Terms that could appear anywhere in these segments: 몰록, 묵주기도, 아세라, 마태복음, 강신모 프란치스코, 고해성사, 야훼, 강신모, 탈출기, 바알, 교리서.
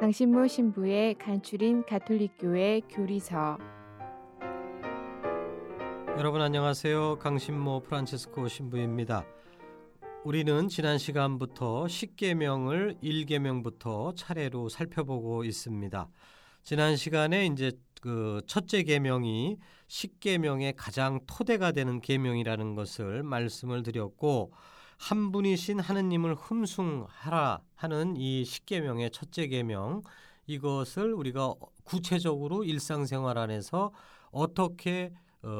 강신모 신부의 간추린 가톨릭교회 교리서. 여러분 안녕하세요. 강신모 프란치스코 신부입니다. 우리는 지난 시간부터 10계명을 1계명부터 차례로 살펴보고 있습니다. 지난 시간에 이제 그 첫째 계명이 10계명의 가장 토대가 되는 계명이라는 것을 말씀을 드렸고, 한 분이신 하느님을 흠숭하라 하는 이 10계명의 첫째 계명, 이것을 우리가 구체적으로 일상생활 안에서 어떻게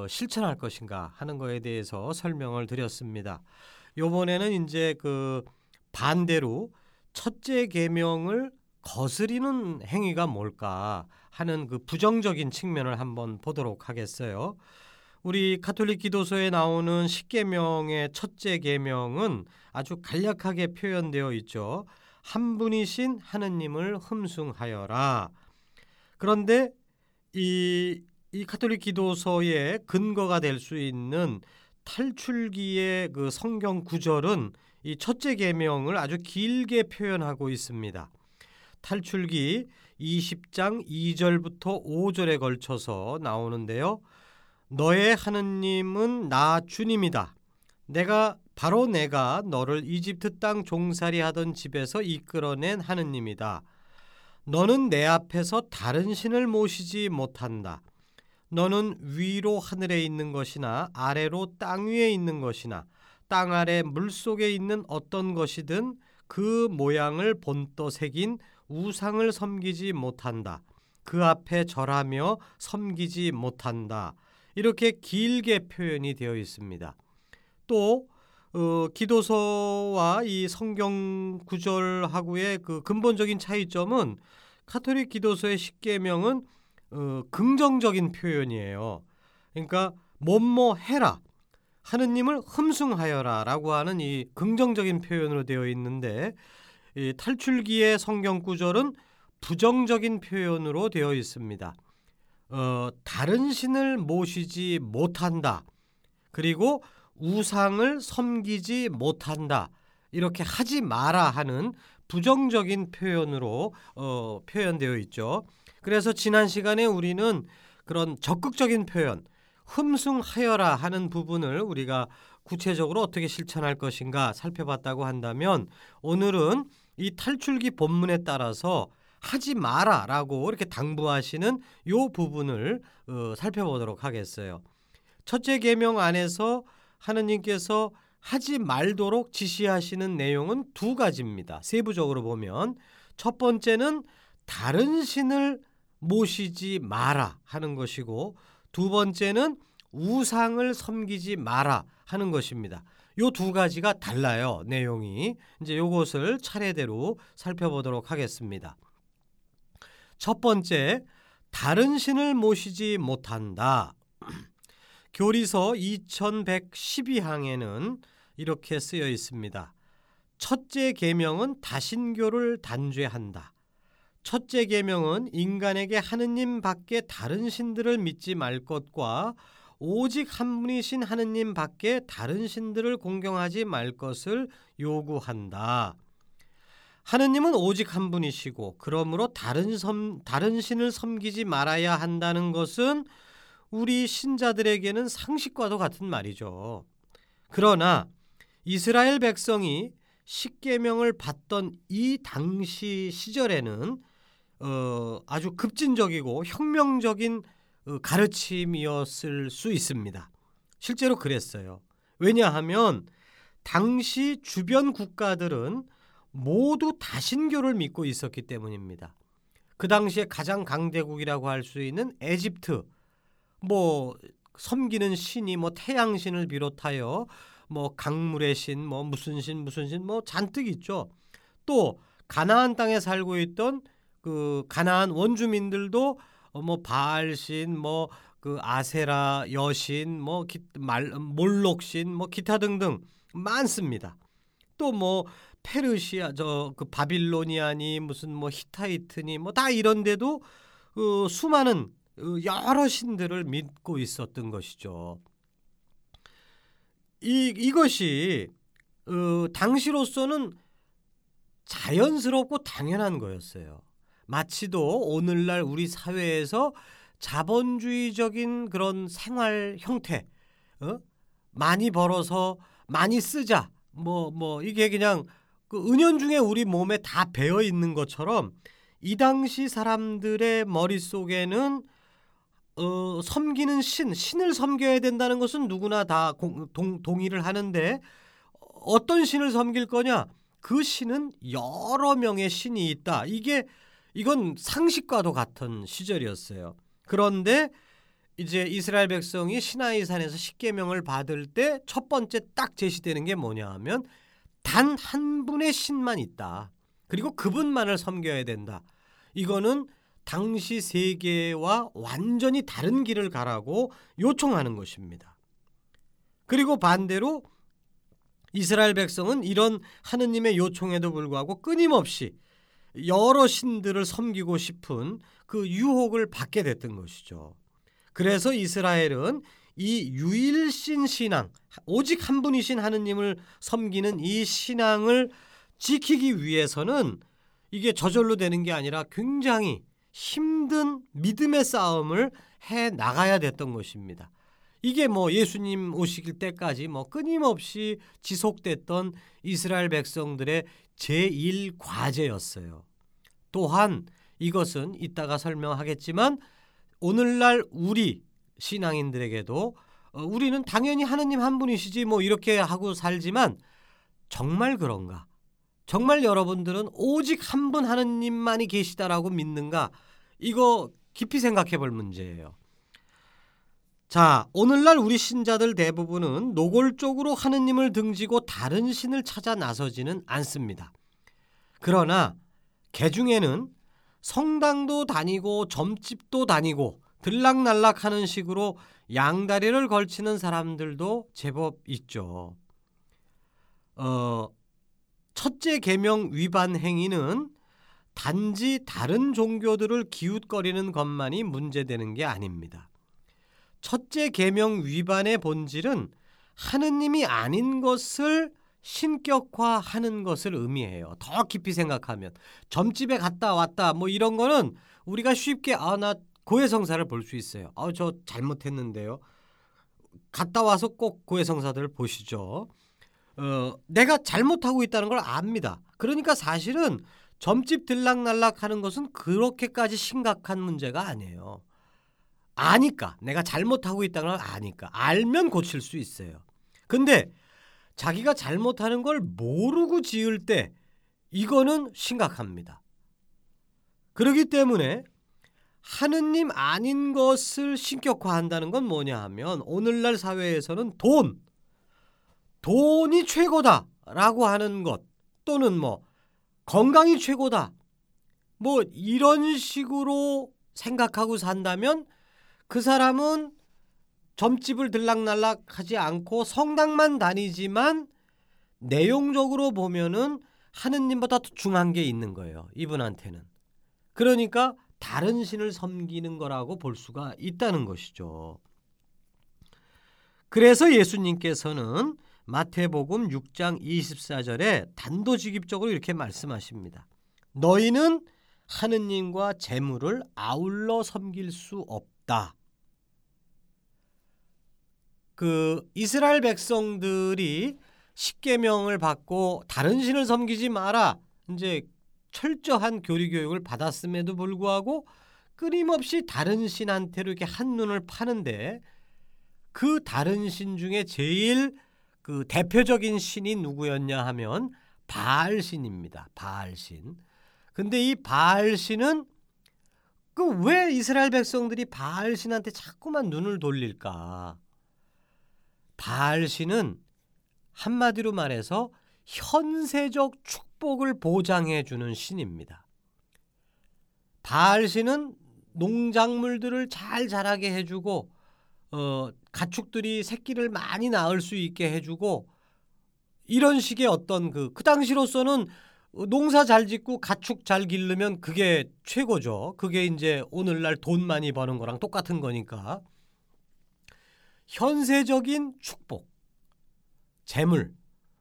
실천할 것인가 하는 것에 대해서 설명을 드렸습니다. 요번에는 이제 그 반대로 첫째 계명을 거스리는 행위가 뭘까 하는 그 부정적인 측면을 한번 보도록 하겠어요. 우리 가톨릭 기도서에 나오는 10계명의 첫째 계명은 아주 간략하게 표현되어 있죠. 한 분이신 하느님을 흠숭하여라. 그런데 이 가톨릭 기도서의 근거가 될 수 있는 탈출기의 그 성경 구절은 이 첫째 계명을 아주 길게 표현하고 있습니다. 탈출기 20장 2절부터 5절에 걸쳐서 나오는데요. 너의 하느님은 나 주님이다. 바로 내가 너를 이집트 땅 종살이 하던 집에서 이끌어낸 하느님이다. 너는 내 앞에서 다른 신을 모시지 못한다. 너는 위로 하늘에 있는 것이나 아래로 땅 위에 있는 것이나 땅 아래 물속에 있는 어떤 것이든 그 모양을 본떠 새긴 우상을 섬기지 못한다. 그 앞에 절하며 섬기지 못한다. 이렇게 길게 표현이 되어 있습니다. 또 기도서와 이 성경 구절하고의 그 근본적인 차이점은 가톨릭 기도서의 10계명은 긍정적인 표현이에요. 그러니까 뭐뭐 해라, 하느님을 흠숭하여라 라고 하는 이 긍정적인 표현으로 되어 있는데, 이 탈출기의 성경 구절은 부정적인 표현으로 되어 있습니다. 다른 신을 모시지 못한다. 그리고 우상을 섬기지 못한다. 이렇게 하지 마라 하는 부정적인 표현으로 표현되어 있죠. 그래서 지난 시간에 우리는 그런 적극적인 표현, 흠숭하여라 하는 부분을 우리가 구체적으로 어떻게 실천할 것인가 살펴봤다고 한다면, 오늘은 이 탈출기 본문에 따라서 하지 마라 라고 이렇게 당부하시는 요 부분을 살펴보도록 하겠어요. 첫째 계명 안에서 하느님께서 하지 말도록 지시하시는 내용은 두 가지입니다. 세부적으로 보면 첫 번째는 다른 신을 모시지 마라 하는 것이고, 두 번째는 우상을 섬기지 마라 하는 것입니다. 요 두 가지가 달라요, 내용이. 이제 요것을 차례대로 살펴보도록 하겠습니다. 첫 번째, 다른 신을 모시지 못한다. 교리서 2112항에는 이렇게 쓰여 있습니다. 첫째 계명은 다신교를 단죄한다. 첫째 계명은 인간에게 하느님 밖에 다른 신들을 믿지 말 것과 오직 한 분이신 하느님 밖에 다른 신들을 공경하지 말 것을 요구한다. 하느님은 오직 한 분이시고, 그러므로 다른 신을 섬기지 말아야 한다는 것은 우리 신자들에게는 상식과도 같은 말이죠. 그러나 이스라엘 백성이 10계명을 받던 이 당시 시절에는 아주 급진적이고 혁명적인 가르침이었을 수 있습니다. 실제로 그랬어요. 왜냐하면 당시 주변 국가들은 모두 다신교를 믿고 있었기 때문입니다. 그 당시에 가장 강대국이라고 할 수 있는 에집트, 섬기는 신이 태양신을 비롯하여 강물의 신, 무슨 신 잔뜩 있죠. 또 가나안 땅에 살고 있던 그 가나안 원주민들도 바알 신, 그 아세라 여신, 몰록 신, 기타 등등 많습니다. 또 페르시아 그 바빌로니아니 무슨 히타이트니 다 이런데도 그 수많은 여러 신들을 믿고 있었던 것이죠. 이것이 당시로서는 자연스럽고 당연한 거였어요. 마치도 오늘날 우리 사회에서 자본주의적인 그런 생활 형태, 많이 벌어서 많이 쓰자, 이게 그냥 그 은연중에 우리 몸에 다 배어 있는 것처럼 이 당시 사람들의 머릿속에는 섬기는 신을 섬겨야 된다는 것은 누구나 다 동의를 하는데, 어떤 신을 섬길 거냐? 그 신은 여러 명의 신이 있다. 이건 상식과도 같은 시절이었어요. 그런데 이제 이스라엘 백성이 시나이 산에서 십계명을 받을 때 첫 번째 딱 제시되는 게 뭐냐 하면 단 한 분의 신만 있다. 그리고 그분만을 섬겨야 된다. 이거는 당시 세계와 완전히 다른 길을 가라고 요청하는 것입니다. 그리고 반대로 이스라엘 백성은 이런 하느님의 요청에도 불구하고 끊임없이 여러 신들을 섬기고 싶은 그 유혹을 받게 됐던 것이죠. 그래서 이스라엘은 이 유일신 신앙, 오직 한 분이신 하느님을 섬기는 이 신앙을 지키기 위해서는 이게 저절로 되는 게 아니라 굉장히 힘든 믿음의 싸움을 해 나가야 됐던 것입니다. 이게 예수님 오시길 때까지 끊임없이 지속됐던 이스라엘 백성들의 제1과제였어요. 또한 이것은 이따가 설명하겠지만 오늘날 우리 신앙인들에게도 우리는 당연히 하느님 한 분이시지 이렇게 하고 살지만 정말 그런가? 정말 여러분들은 오직 한 분 하느님만이 계시다라고 믿는가? 이거 깊이 생각해 볼 문제예요. 자, 오늘날 우리 신자들 대부분은 노골적으로 하느님을 등지고 다른 신을 찾아 나서지는 않습니다. 그러나 개중에는 성당도 다니고 점집도 다니고 들락날락하는 식으로 양다리를 걸치는 사람들도 제법 있죠. 첫째 계명 위반 행위는 단지 다른 종교들을 기웃거리는 것만이 문제되는 게 아닙니다. 첫째 계명 위반의 본질은 하느님이 아닌 것을 신격화하는 것을 의미해요. 더 깊이 생각하면 점집에 갔다 왔다 이런 거는 우리가 쉽게 나 고해성사를 볼 수 있어요. 저 잘못했는데요. 갔다 와서 꼭 고해성사들을 보시죠. 내가 잘못하고 있다는 걸 압니다. 그러니까 사실은 점집 들락날락하는 것은 그렇게까지 심각한 문제가 아니에요. 아니까, 내가 잘못하고 있다는 걸 아니까, 알면 고칠 수 있어요. 근데 자기가 잘못하는 걸 모르고 지을 때 이거는 심각합니다. 그렇기 때문에 하느님 아닌 것을 신격화한다는 건 뭐냐 하면 오늘날 사회에서는 돈이 최고다라고 하는 것, 또는 건강이 최고다, 이런 식으로 생각하고 산다면 그 사람은 점집을 들락날락하지 않고 성당만 다니지만 내용적으로 보면은 하느님보다 더 중한 게 있는 거예요, 이분한테는. 그러니까 다른 신을 섬기는 거라고 볼 수가 있다는 것이죠. 그래서 예수님께서는 마태복음 6장 24절에 단도직입적으로 이렇게 말씀하십니다. 너희는 하느님과 재물을 아울러 섬길 수 없다. 그 이스라엘 백성들이 십계명을 받고 다른 신을 섬기지 마라, 이제 철저한 교리 교육을 받았음에도 불구하고 끊임없이 다른 신한테로 이렇게 한눈을 파는데, 그 다른 신 중에 제일 그 대표적인 신이 누구였냐 하면 바알 신입니다. 바알 신. 근데 이 바알 신은 그 왜 이스라엘 백성들이 바알 신한테 자꾸만 눈을 돌릴까? 바알 신은 한마디로 말해서 현세적 축복을 보장해 주는 신입니다. 바알 신은 농작물들을 잘 자라게 해주고 가축들이 새끼를 많이 낳을 수 있게 해주고 이런 식의 어떤 그 당시로서는 농사 잘 짓고 가축 잘 기르면 그게 최고죠. 그게 이제 오늘날 돈 많이 버는 거랑 똑같은 거니까. 현세적인 축복, 재물.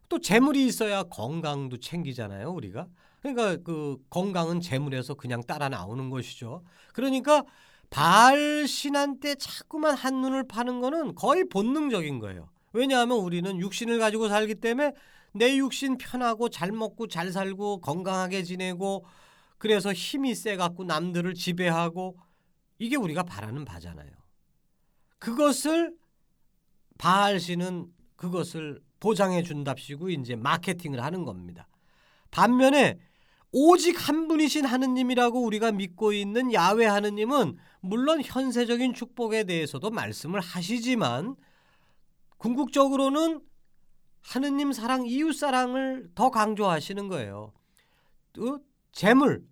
또 재물이 있어야 건강도 챙기잖아요, 우리가. 그러니까 그 건강은 재물에서 그냥 따라 나오는 것이죠. 그러니까 바알 신한테 자꾸만 한눈을 파는 거는 거의 본능적인 거예요. 왜냐하면 우리는 육신을 가지고 살기 때문에 내 육신 편하고 잘 먹고 잘 살고 건강하게 지내고 그래서 힘이 세갖고 남들을 지배하고 이게 우리가 바라는 바잖아요. 그것을 바알 신은 그것을 보장해 준답시고 이제 마케팅을 하는 겁니다. 반면에 오직 한 분이신 하느님이라고 우리가 믿고 있는 야훼 하느님은 물론 현세적인 축복에 대해서도 말씀을 하시지만 궁극적으로는 하느님 사랑, 이웃 사랑을 더 강조하시는 거예요. 또 재물.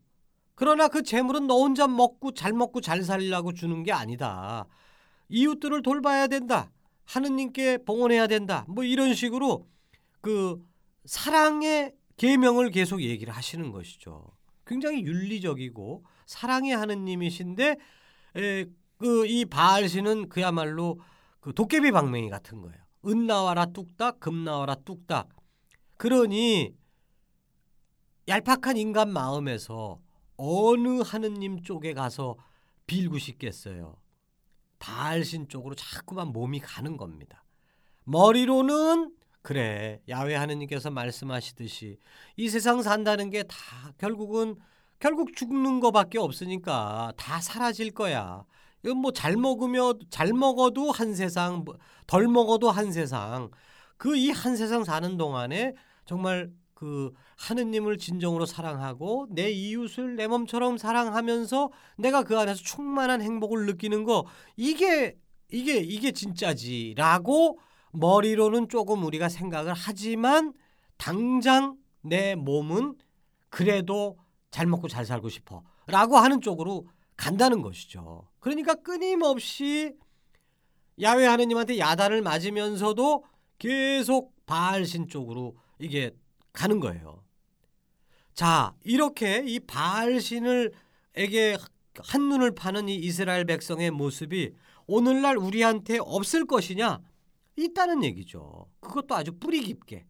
그러나 그 재물은 너 혼자 먹고 잘 살려고 주는 게 아니다. 이웃들을 돌봐야 된다. 하느님께 봉헌해야 된다. 뭐 이런 식으로 그 사랑의 계명을 계속 얘기를 하시는 것이죠. 굉장히 윤리적이고 사랑의 하느님이신데 이 바알 신은 그야말로 그 도깨비 방맹이 같은 거예요. 은 나와라 뚝딱, 금 나와라 뚝딱. 그러니 얄팍한 인간 마음에서 어느 하느님 쪽에 가서 빌고 싶겠어요. 바알 신 쪽으로 자꾸만 몸이 가는 겁니다. 머리로는 그래 야훼 하느님께서 말씀하시듯이 이 세상 산다는 게 다 결국 죽는 거밖에 없으니까 다 사라질 거야. 이건 뭐 잘 먹어도 한 세상, 덜 먹어도 한 세상. 그 이 한 세상 사는 동안에 정말 그 하느님을 진정으로 사랑하고 내 이웃을 내 몸처럼 사랑하면서 내가 그 안에서 충만한 행복을 느끼는 거 이게 진짜지라고 머리로는 조금 우리가 생각을 하지만 당장 내 몸은 그래도 잘 먹고 잘 살고 싶어 라고 하는 쪽으로 간다는 것이죠. 그러니까 끊임없이 야훼 하느님한테 야단을 맞으면서도 계속 바알 신 쪽으로 이게 가는 거예요. 자, 이렇게 이 바알 신에게 한눈을 파는 이 이스라엘 백성의 모습이 오늘날 우리한테 없을 것이냐? 있다는 얘기죠. 그것도 아주 뿌리 깊게.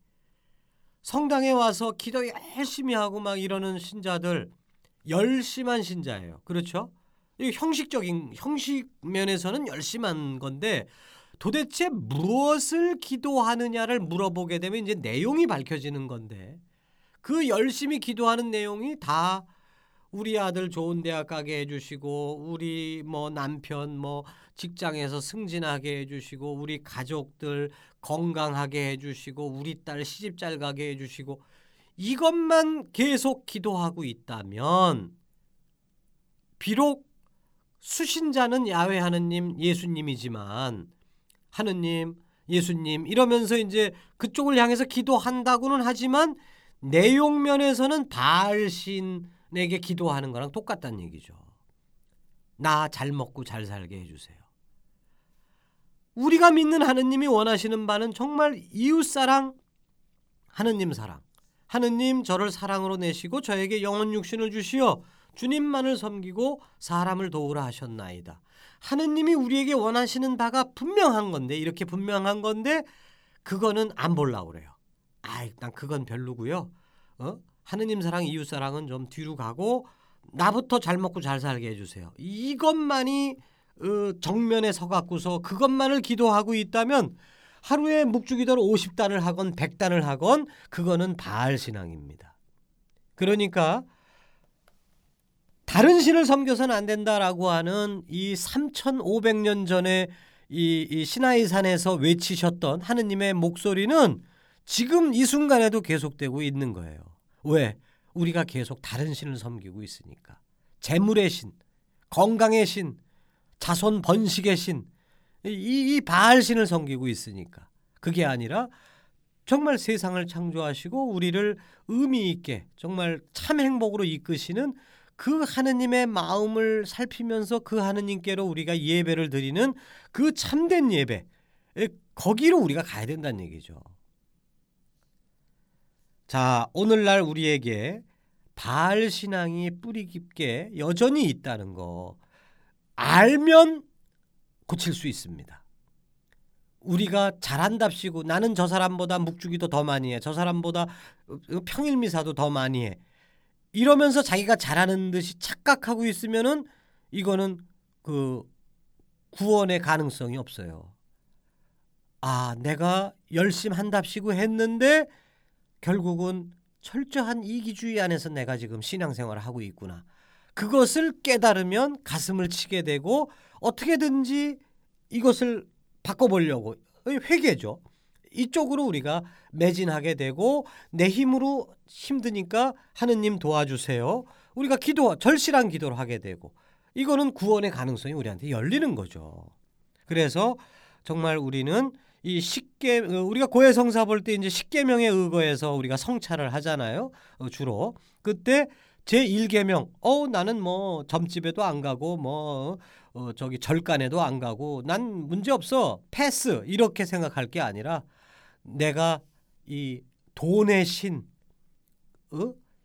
성당에 와서 기도 열심히 하고 막 이러는 신자들, 열심한 신자예요. 그렇죠? 형식 면에서는 열심한 건데 도대체 무엇을 기도하느냐를 물어보게 되면 이제 내용이 밝혀지는 건데 그 열심히 기도하는 내용이 다 우리 아들 좋은 대학 가게 해주시고 우리 남편 직장에서 승진하게 해주시고 우리 가족들 건강하게 해주시고 우리 딸 시집 잘 가게 해주시고 이것만 계속 기도하고 있다면 비록 수신자는 야훼 하느님 예수님이지만 하느님 예수님 이러면서 이제 그쪽을 향해서 기도한다고는 하지만 내용면에서는 바알 신에게 기도하는 거랑 똑같다는 얘기죠. 나 잘 먹고 잘 살게 해주세요. 우리가 믿는 하느님이 원하시는 바는 정말 이웃사랑, 하느님 사랑. 하느님 저를 사랑으로 내시고 저에게 영원 육신을 주시어 주님만을 섬기고 사람을 도우라 하셨나이다. 하느님이 우리에게 원하시는 바가 분명한 건데 이렇게 분명한 건데 그거는 안 보려고 그래요. 아이 난 그건 별로고요. 하느님 사랑 이웃 사랑은 좀 뒤로 가고 나부터 잘 먹고 잘 살게 해주세요. 이것만이 정면에 서갖고서 그것만을 기도하고 있다면 하루에 묵주기도를 50단을 하건 100단을 하건 그거는 바알 신앙입니다. 그러니까 다른 신을 섬겨서는 안 된다라고 하는 이 3500년 전에 이 시나이 산에서 외치셨던 하느님의 목소리는 지금 이 순간에도 계속되고 있는 거예요. 왜? 우리가 계속 다른 신을 섬기고 있으니까. 재물의 신, 건강의 신, 자손 번식의 신, 이 바알 신을 섬기고 있으니까. 그게 아니라 정말 세상을 창조하시고 우리를 의미 있게 정말 참 행복으로 이끄시는 그 하느님의 마음을 살피면서 그 하느님께로 우리가 예배를 드리는 그 참된 예배, 거기로 우리가 가야 된다는 얘기죠. 자, 오늘날 우리에게 바알 신앙이 뿌리 깊게 여전히 있다는 거 알면 고칠 수 있습니다. 우리가 잘한답시고 나는 저 사람보다 묵주기도 더 많이 해, 저 사람보다 평일미사도 더 많이 해, 이러면서 자기가 잘하는 듯이 착각하고 있으면은 이거는 그 구원의 가능성이 없어요. 아, 내가 열심히 한답시고 했는데 결국은 철저한 이기주의 안에서 내가 지금 신앙생활을 하고 있구나. 그것을 깨달으면 가슴을 치게 되고 어떻게든지 이것을 바꿔보려고 회개죠. 이쪽으로 우리가 매진하게 되고 내 힘으로 힘드니까 하느님 도와주세요. 우리가 기도, 절실한 기도를 하게 되고 이거는 구원의 가능성이 우리한테 열리는 거죠. 그래서 정말 우리는 이 우리가 고해성사 볼 때 이제 십계명의 의거에서 우리가 성찰을 하잖아요. 주로 그때 제1계명, 나는 뭐 점집에도 안 가고 뭐 저기 절간에도 안 가고 난 문제 없어 패스, 이렇게 생각할 게 아니라 내가 이 돈의 신,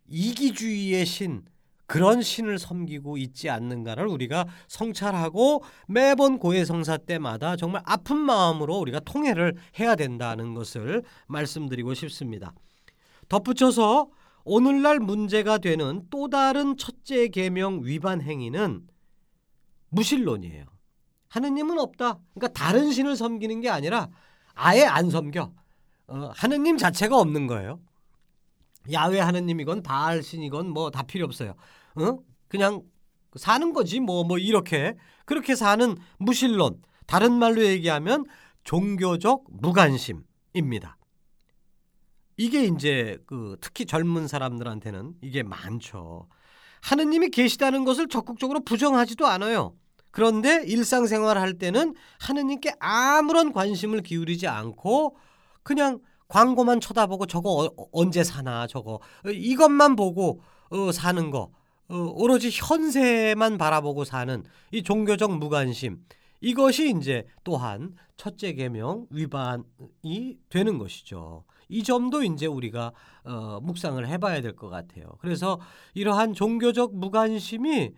이기주의의 신, 그런 신을 섬기고 있지 않는가를 우리가 성찰하고 매번 고해성사 때마다 정말 아픈 마음으로 우리가 통회를 해야 된다는 것을 말씀드리고 싶습니다. 덧붙여서 오늘날 문제가 되는 또 다른 첫째 계명 위반 행위는 무신론이에요. 하느님은 없다. 그러니까 다른 신을 섬기는 게 아니라 아예 안 섬겨. 하느님 자체가 없는 거예요. 야훼 하느님이건 바알 신이건 뭐 다 필요 없어요. 그냥 사는 거지 뭐 이렇게 그렇게 사는 무신론. 다른 말로 얘기하면 종교적 무관심입니다. 이게 이제 특히 젊은 사람들한테는 이게 많죠. 하느님이 계시다는 것을 적극적으로 부정하지도 않아요. 그런데 일상생활 할 때는 하느님께 아무런 관심을 기울이지 않고 그냥 광고만 쳐다보고 저거 언제 사나, 저거 이것만 보고 사는 거, 오로지 현세만 바라보고 사는 이 종교적 무관심, 이것이 이제 또한 첫째 계명 위반이 되는 것이죠. 이 점도 이제 우리가 묵상을 해봐야 될 것 같아요. 그래서 이러한 종교적 무관심이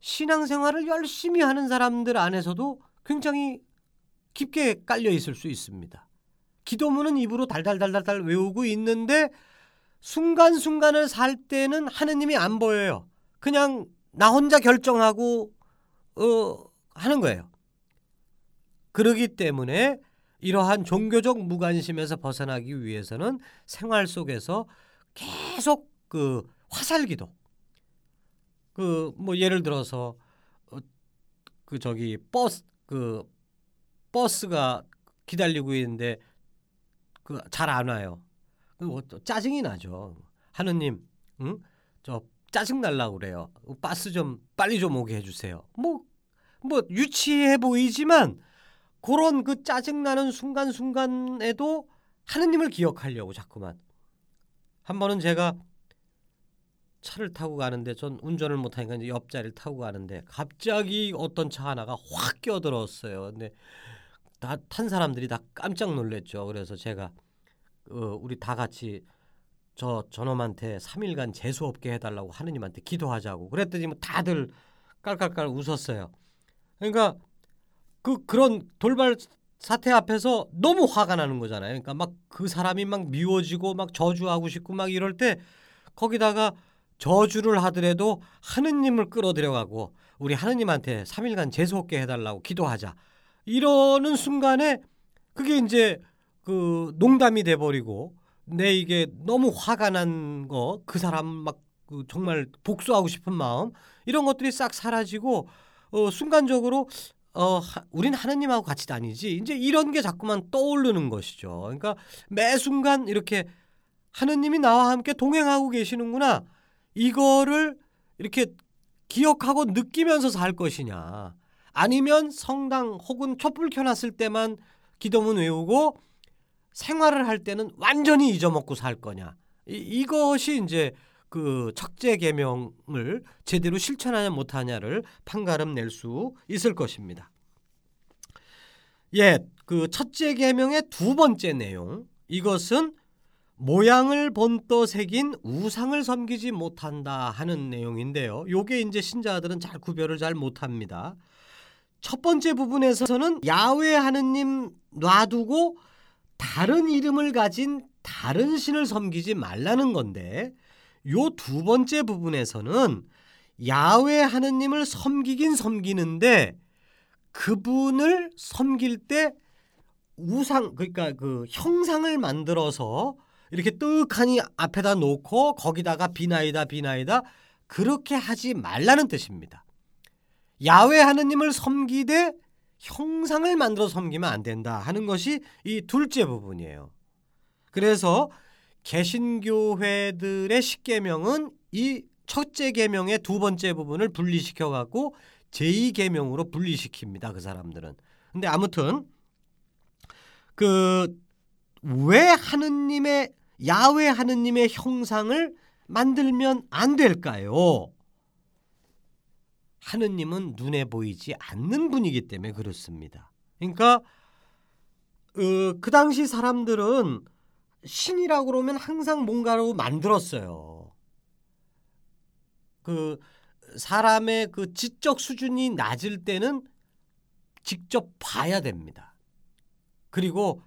신앙생활을 열심히 하는 사람들 안에서도 굉장히 깊게 깔려 있을 수 있습니다. 기도문은 입으로 달달달달 외우고 있는데 순간순간을 살 때는 하느님이 안 보여요. 그냥 나 혼자 결정하고 하는 거예요. 그러기 때문에 이러한 종교적 무관심에서 벗어나기 위해서는 생활 속에서 계속 화살기도, 예를 들어서 버스가 기다리고 있는데 잘 안 와요. 짜증이 나죠. 하느님, 저 짜증 날라고 그래요. 버스 좀 빨리 좀 오게 해주세요. 뭐 유치해 보이지만 그런 짜증나는 순간순간에도 하느님을 기억하려고 자꾸만. 한 번은 제가 차를 타고 가는데, 전 운전을 못하니까 이제 옆자리를 타고 가는데 갑자기 어떤 차 하나가 확 끼어들었어요. 근데 다 탄 사람들이 다 깜짝 놀랐죠. 그래서 제가 우리 다 같이 저놈한테 3일간 재수 없게 해달라고 하느님한테 기도하자고 그랬더니 뭐 다들 깔깔깔 웃었어요. 그러니까 그런 돌발 사태 앞에서 너무 화가 나는 거잖아요. 그러니까 막 그 사람이 막 미워지고 막 저주하고 싶고 막 이럴 때 거기다가 저주를 하더라도 하느님을 끌어들여가고 우리 하느님한테 3일간 재수 없게 해달라고 기도하자. 이러는 순간에 그게 이제 농담이 돼버리고 내 이게 너무 화가 난 거, 그 사람 막 정말 복수하고 싶은 마음, 이런 것들이 싹 사라지고 순간적으로 우린 하느님하고 같이 다니지. 이제 이런 게 자꾸만 떠오르는 것이죠. 그러니까 매 순간 이렇게 하느님이 나와 함께 동행하고 계시는구나. 이거를 이렇게 기억하고 느끼면서 살 것이냐. 아니면 성당 혹은 촛불 켜놨을 때만 기도문 외우고 생활을 할 때는 완전히 잊어먹고 살 거냐. 이것이 이제 그 첫째 계명을 제대로 실천하냐 못하냐를 판가름 낼 수 있을 것입니다. 예, 그 첫째 계명의 두 번째 내용, 이것은 모양을 본떠 새긴 우상을 섬기지 못한다 하는 내용인데요. 요게 이제 신자들은 잘 구별을 잘 못합니다. 첫 번째 부분에서는 야훼 하느님 놔두고 다른 이름을 가진 다른 신을 섬기지 말라는 건데, 요 두 번째 부분에서는 야훼 하느님을 섬기긴 섬기는데 그분을 섬길 때 우상, 그러니까 그 형상을 만들어서 이렇게 뜩하니 앞에다 놓고 거기다가 비나이다 그렇게 하지 말라는 뜻입니다. 야훼 하느님을 섬기되 형상을 만들어 섬기면 안 된다 하는 것이 이 둘째 부분이에요. 그래서 개신교회들의 십계명은 이 첫째 계명의 두 번째 부분을 분리시켜 갖고 제2계명으로 분리시킵니다. 그 사람들은. 근데 아무튼 그 왜 하느님의 야훼 하느님의 형상을 만들면 안 될까요? 하느님은 눈에 보이지 않는 분이기 때문에 그렇습니다. 그러니까 그 당시 사람들은 신이라고 그러면 항상 뭔가로 만들었어요. 그 사람의 그 지적 수준이 낮을 때는 직접 봐야 됩니다. 그리고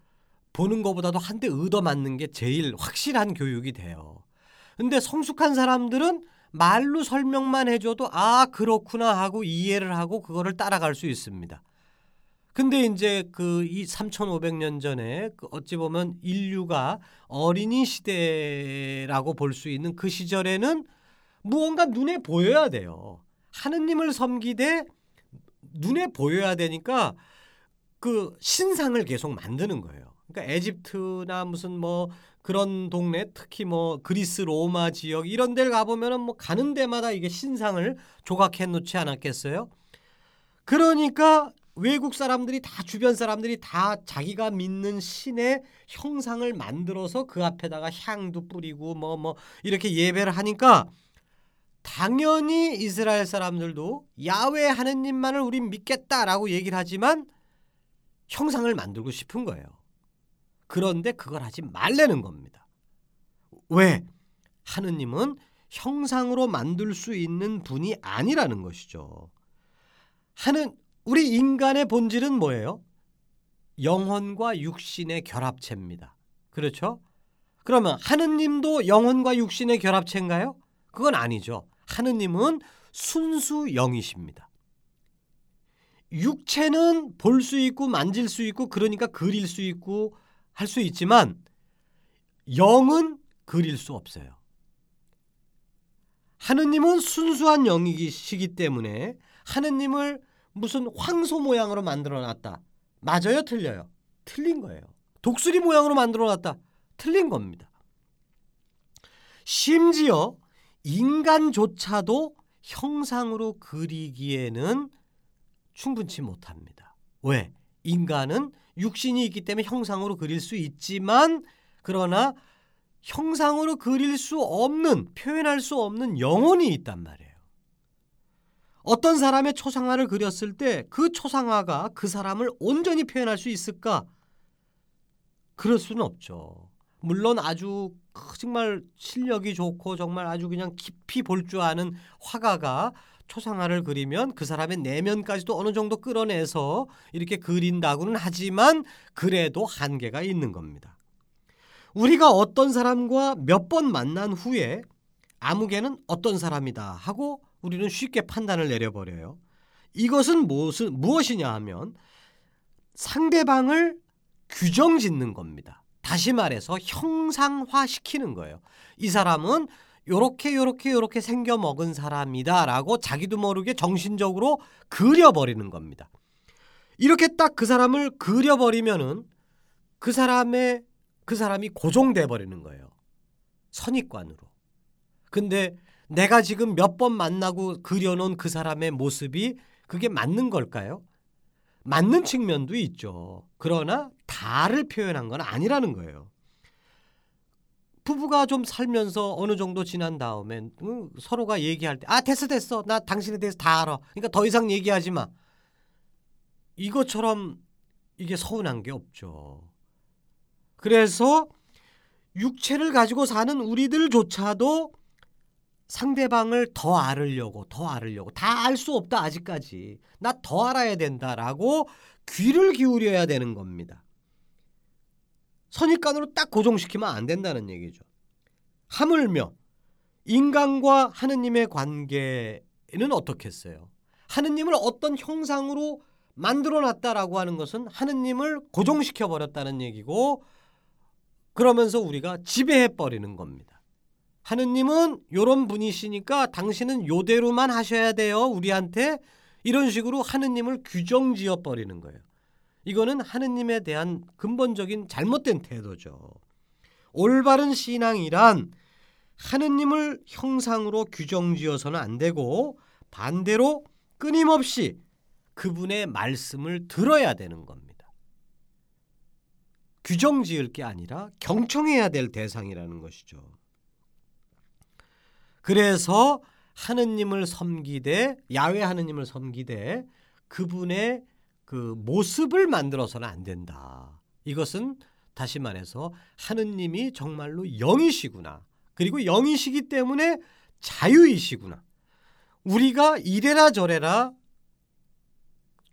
보는 것보다도 한 대 얻어맞는 게 제일 확실한 교육이 돼요. 근데 성숙한 사람들은 말로 설명만 해줘도 아 그렇구나 하고 이해를 하고 그거를 따라갈 수 있습니다. 근데 이제 그 3,500년 전에 어찌 보면 인류가 어린이 시대라고 볼 수 있는 그 시절에는 무언가 눈에 보여야 돼요. 하느님을 섬기되 눈에 보여야 되니까 그 신상을 계속 만드는 거예요. 그러니까 에집트나 무슨 뭐 그런 동네, 특히 뭐 그리스 로마 지역 이런 데를 가보면은 뭐 가는 데마다 이게 신상을 조각해 놓지 않았겠어요? 그러니까 외국 사람들이 다, 주변 사람들이 다 자기가 믿는 신의 형상을 만들어서 그 앞에다가 향도 뿌리고 뭐 이렇게 예배를 하니까 당연히 이스라엘 사람들도 야훼 하느님만을 우린 믿겠다라고 얘기를 하지만 형상을 만들고 싶은 거예요. 그런데 그걸 하지 말라는 겁니다. 왜? 하느님은 형상으로 만들 수 있는 분이 아니라는 것이죠. 우리 인간의 본질은 뭐예요? 영혼과 육신의 결합체입니다. 그렇죠? 그러면 하느님도 영혼과 육신의 결합체인가요? 그건 아니죠. 하느님은 순수 영이십니다. 육체는 볼 수 있고 만질 수 있고 그러니까 그릴 수 있고 할 수 있지만 영은 그릴 수 없어요. 하느님은 순수한 영이시기 때문에 하느님을 무슨 황소 모양으로 만들어놨다. 맞아요? 틀려요? 틀린 거예요. 독수리 모양으로 만들어놨다. 틀린 겁니다. 심지어 인간조차도 형상으로 그리기에는 충분치 못합니다. 왜? 인간은 육신이 있기 때문에 형상으로 그릴 수 있지만 그러나 형상으로 그릴 수 없는, 표현할 수 없는 영혼이 있단 말이에요. 어떤 사람의 초상화를 그렸을 때 그 초상화가 그 사람을 온전히 표현할 수 있을까? 그럴 수는 없죠. 물론 아주 정말 실력이 좋고 정말 아주 그냥 깊이 볼 줄 아는 화가가 초상화를 그리면 그 사람의 내면까지도 어느 정도 끌어내서 이렇게 그린다고는 하지만 그래도 한계가 있는 겁니다. 우리가 어떤 사람과 몇 번 만난 후에 아무개는 어떤 사람이다 하고 우리는 쉽게 판단을 내려버려요. 이것은 무엇이냐 하면 상대방을 규정짓는 겁니다. 다시 말해서 형상화시키는 거예요. 이 사람은 요렇게 생겨먹은 사람이다 라고 자기도 모르게 정신적으로 그려버리는 겁니다. 이렇게 딱 그 사람을 그려버리면은 그 사람이 고정돼 버리는 거예요. 선입관으로. 근데 내가 지금 몇 번 만나고 그려놓은 그 사람의 모습이 그게 맞는 걸까요? 맞는 측면도 있죠. 그러나 다를 표현한 건 아니라는 거예요. 부부가 좀 살면서 어느 정도 지난 다음에 서로가 얘기할 때, 아 됐어 나 당신에 대해서 다 알아, 그러니까 더 이상 얘기하지 마, 이것처럼 이게 서운한 게 없죠. 그래서 육체를 가지고 사는 우리들조차도 상대방을 더 알으려고 다 알 수 없다, 아직까지 나 더 알아야 된다라고 귀를 기울여야 되는 겁니다. 선입관으로 딱 고정시키면 안 된다는 얘기죠. 하물며 인간과 하느님의 관계는 어떻겠어요? 하느님을 어떤 형상으로 만들어놨다라고 하는 것은 하느님을 고정시켜버렸다는 얘기고, 그러면서 우리가 지배해버리는 겁니다. 하느님은 요런 분이시니까 당신은 요대로만 하셔야 돼요, 우리한테, 이런 식으로 하느님을 규정지어버리는 거예요. 이거는 하느님에 대한 근본적인 잘못된 태도죠. 올바른 신앙이란 하느님을 형상으로 규정지어서는 안 되고, 반대로 끊임없이 그분의 말씀을 들어야 되는 겁니다. 규정지을 게 아니라 경청해야 될 대상이라는 것이죠. 그래서 하느님을 섬기되, 야훼 하느님을 섬기되 그분의 그 모습을 만들어서는 안 된다. 이것은 다시 말해서 하느님이 정말로 영이시구나, 그리고 영이시기 때문에 자유이시구나, 우리가 이래라 저래라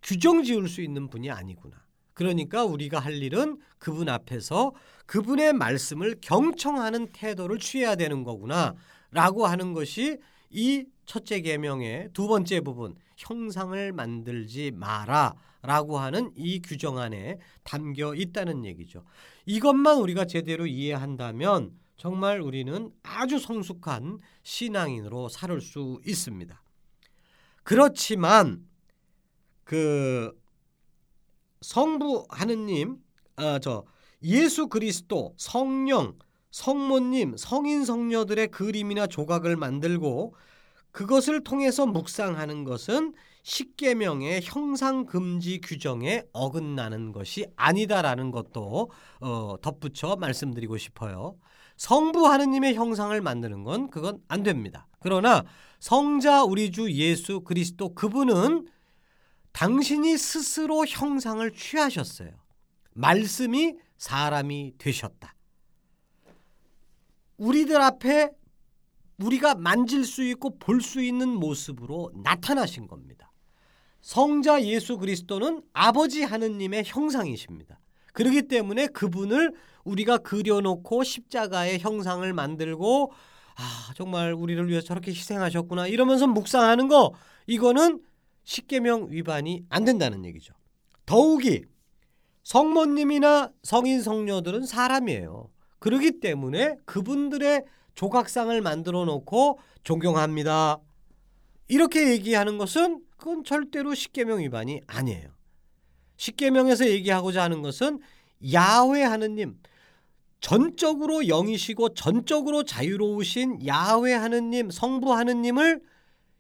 규정 지을 수 있는 분이 아니구나, 그러니까 우리가 할 일은 그분 앞에서 그분의 말씀을 경청하는 태도를 취해야 되는 거구나 라고 하는 것이 이 첫째 계명의 두 번째 부분, 형상을 만들지 마라 라고 하는 이 규정 안에 담겨 있다는 얘기죠. 이것만 우리가 제대로 이해한다면 정말 우리는 아주 성숙한 신앙인으로 살을 수 있습니다. 그렇지만 그 성부 하느님, 예수 그리스도, 성령, 성모님, 성인 성녀들의 그림이나 조각을 만들고 그것을 통해서 묵상하는 것은 10계명의 형상금지 규정에 어긋나는 것이 아니다라는 것도 덧붙여 말씀드리고 싶어요. 성부 하느님의 형상을 만드는 건 그건 안 됩니다. 그러나 성자 우리 주 예수 그리스도 그분은 당신이 스스로 형상을 취하셨어요. 말씀이 사람이 되셨다. 우리들 앞에 우리가 만질 수 있고 볼 수 있는 모습으로 나타나신 겁니다. 성자 예수 그리스도는 아버지 하느님의 형상이십니다. 그렇기 때문에 그분을 우리가 그려놓고 십자가의 형상을 만들고, 아 정말 우리를 위해서 저렇게 희생하셨구나 이러면서 묵상하는 거, 이거는 십계명 위반이 안 된다는 얘기죠. 더욱이 성모님이나 성인 성녀들은 사람이에요. 그렇기 때문에 그분들의 조각상을 만들어 놓고 존경합니다 이렇게 얘기하는 것은 그건 절대로 십계명 위반이 아니에요. 십계명에서 얘기하고자 하는 것은 야훼 하느님, 전적으로 영이시고 전적으로 자유로우신 야훼 하느님, 성부 하느님을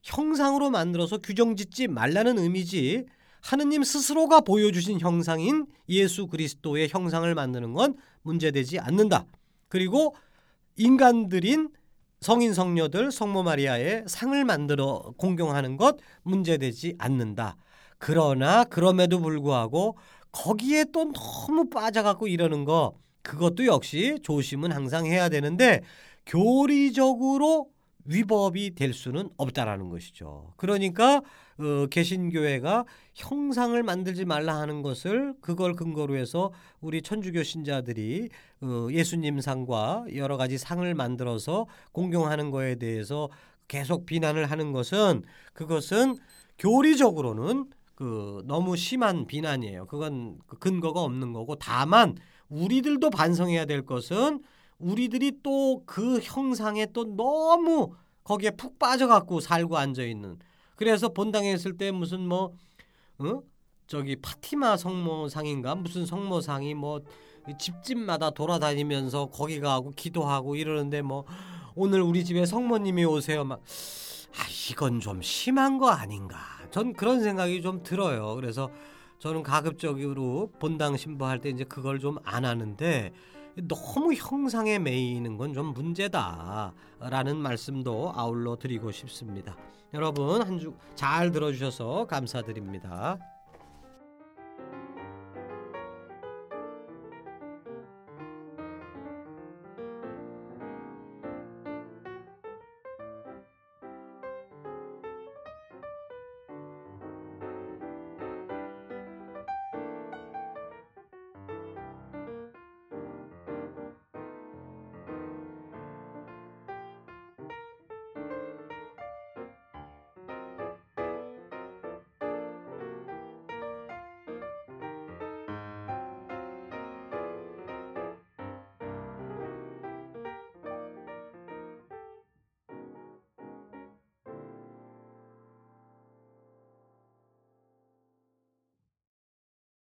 형상으로 만들어서 규정짓지 말라는 의미지, 하느님 스스로가 보여주신 형상인 예수 그리스도의 형상을 만드는 건 문제되지 않는다. 그리고 인간들인 성인 성녀들, 성모 마리아의 상을 만들어 공경하는 것 문제되지 않는다. 그러나 그럼에도 불구하고 거기에 또 너무 빠져갖고 이러는 거, 그것도 역시 조심은 항상 해야 되는데 교리적으로 위법이 될 수는 없다라는 것이죠. 그러니까 개신교회가 형상을 만들지 말라 하는 것을, 그걸 근거로 해서 우리 천주교 신자들이 예수님 상과 여러 가지 상을 만들어서 공경하는 거에 대해서 계속 비난을 하는 것은, 그것은 교리적으로는 너무 심한 비난이에요. 그건 근거가 없는 거고, 다만 우리들도 반성해야 될 것은 우리들이 또 그 형상에 또 너무 거기에 푹 빠져갖고 살고 앉아있는, 그래서 본당에 있을 때 무슨 저기 파티마 성모상인가 무슨 성모상이 뭐 집집마다 돌아다니면서 거기 가고 기도하고 이러는데 뭐 오늘 우리 집에 성모님이 오세요 막 아 이건 좀 심한 거 아닌가 전 그런 생각이 좀 들어요. 그래서 저는 가급적으로 본당 신부할 때 이제 그걸 좀 안 하는데 너무 형상에 매이는 건 좀 문제다라는 말씀도 아울러 드리고 싶습니다. 여러분 한 주 잘 들어주셔서 감사드립니다.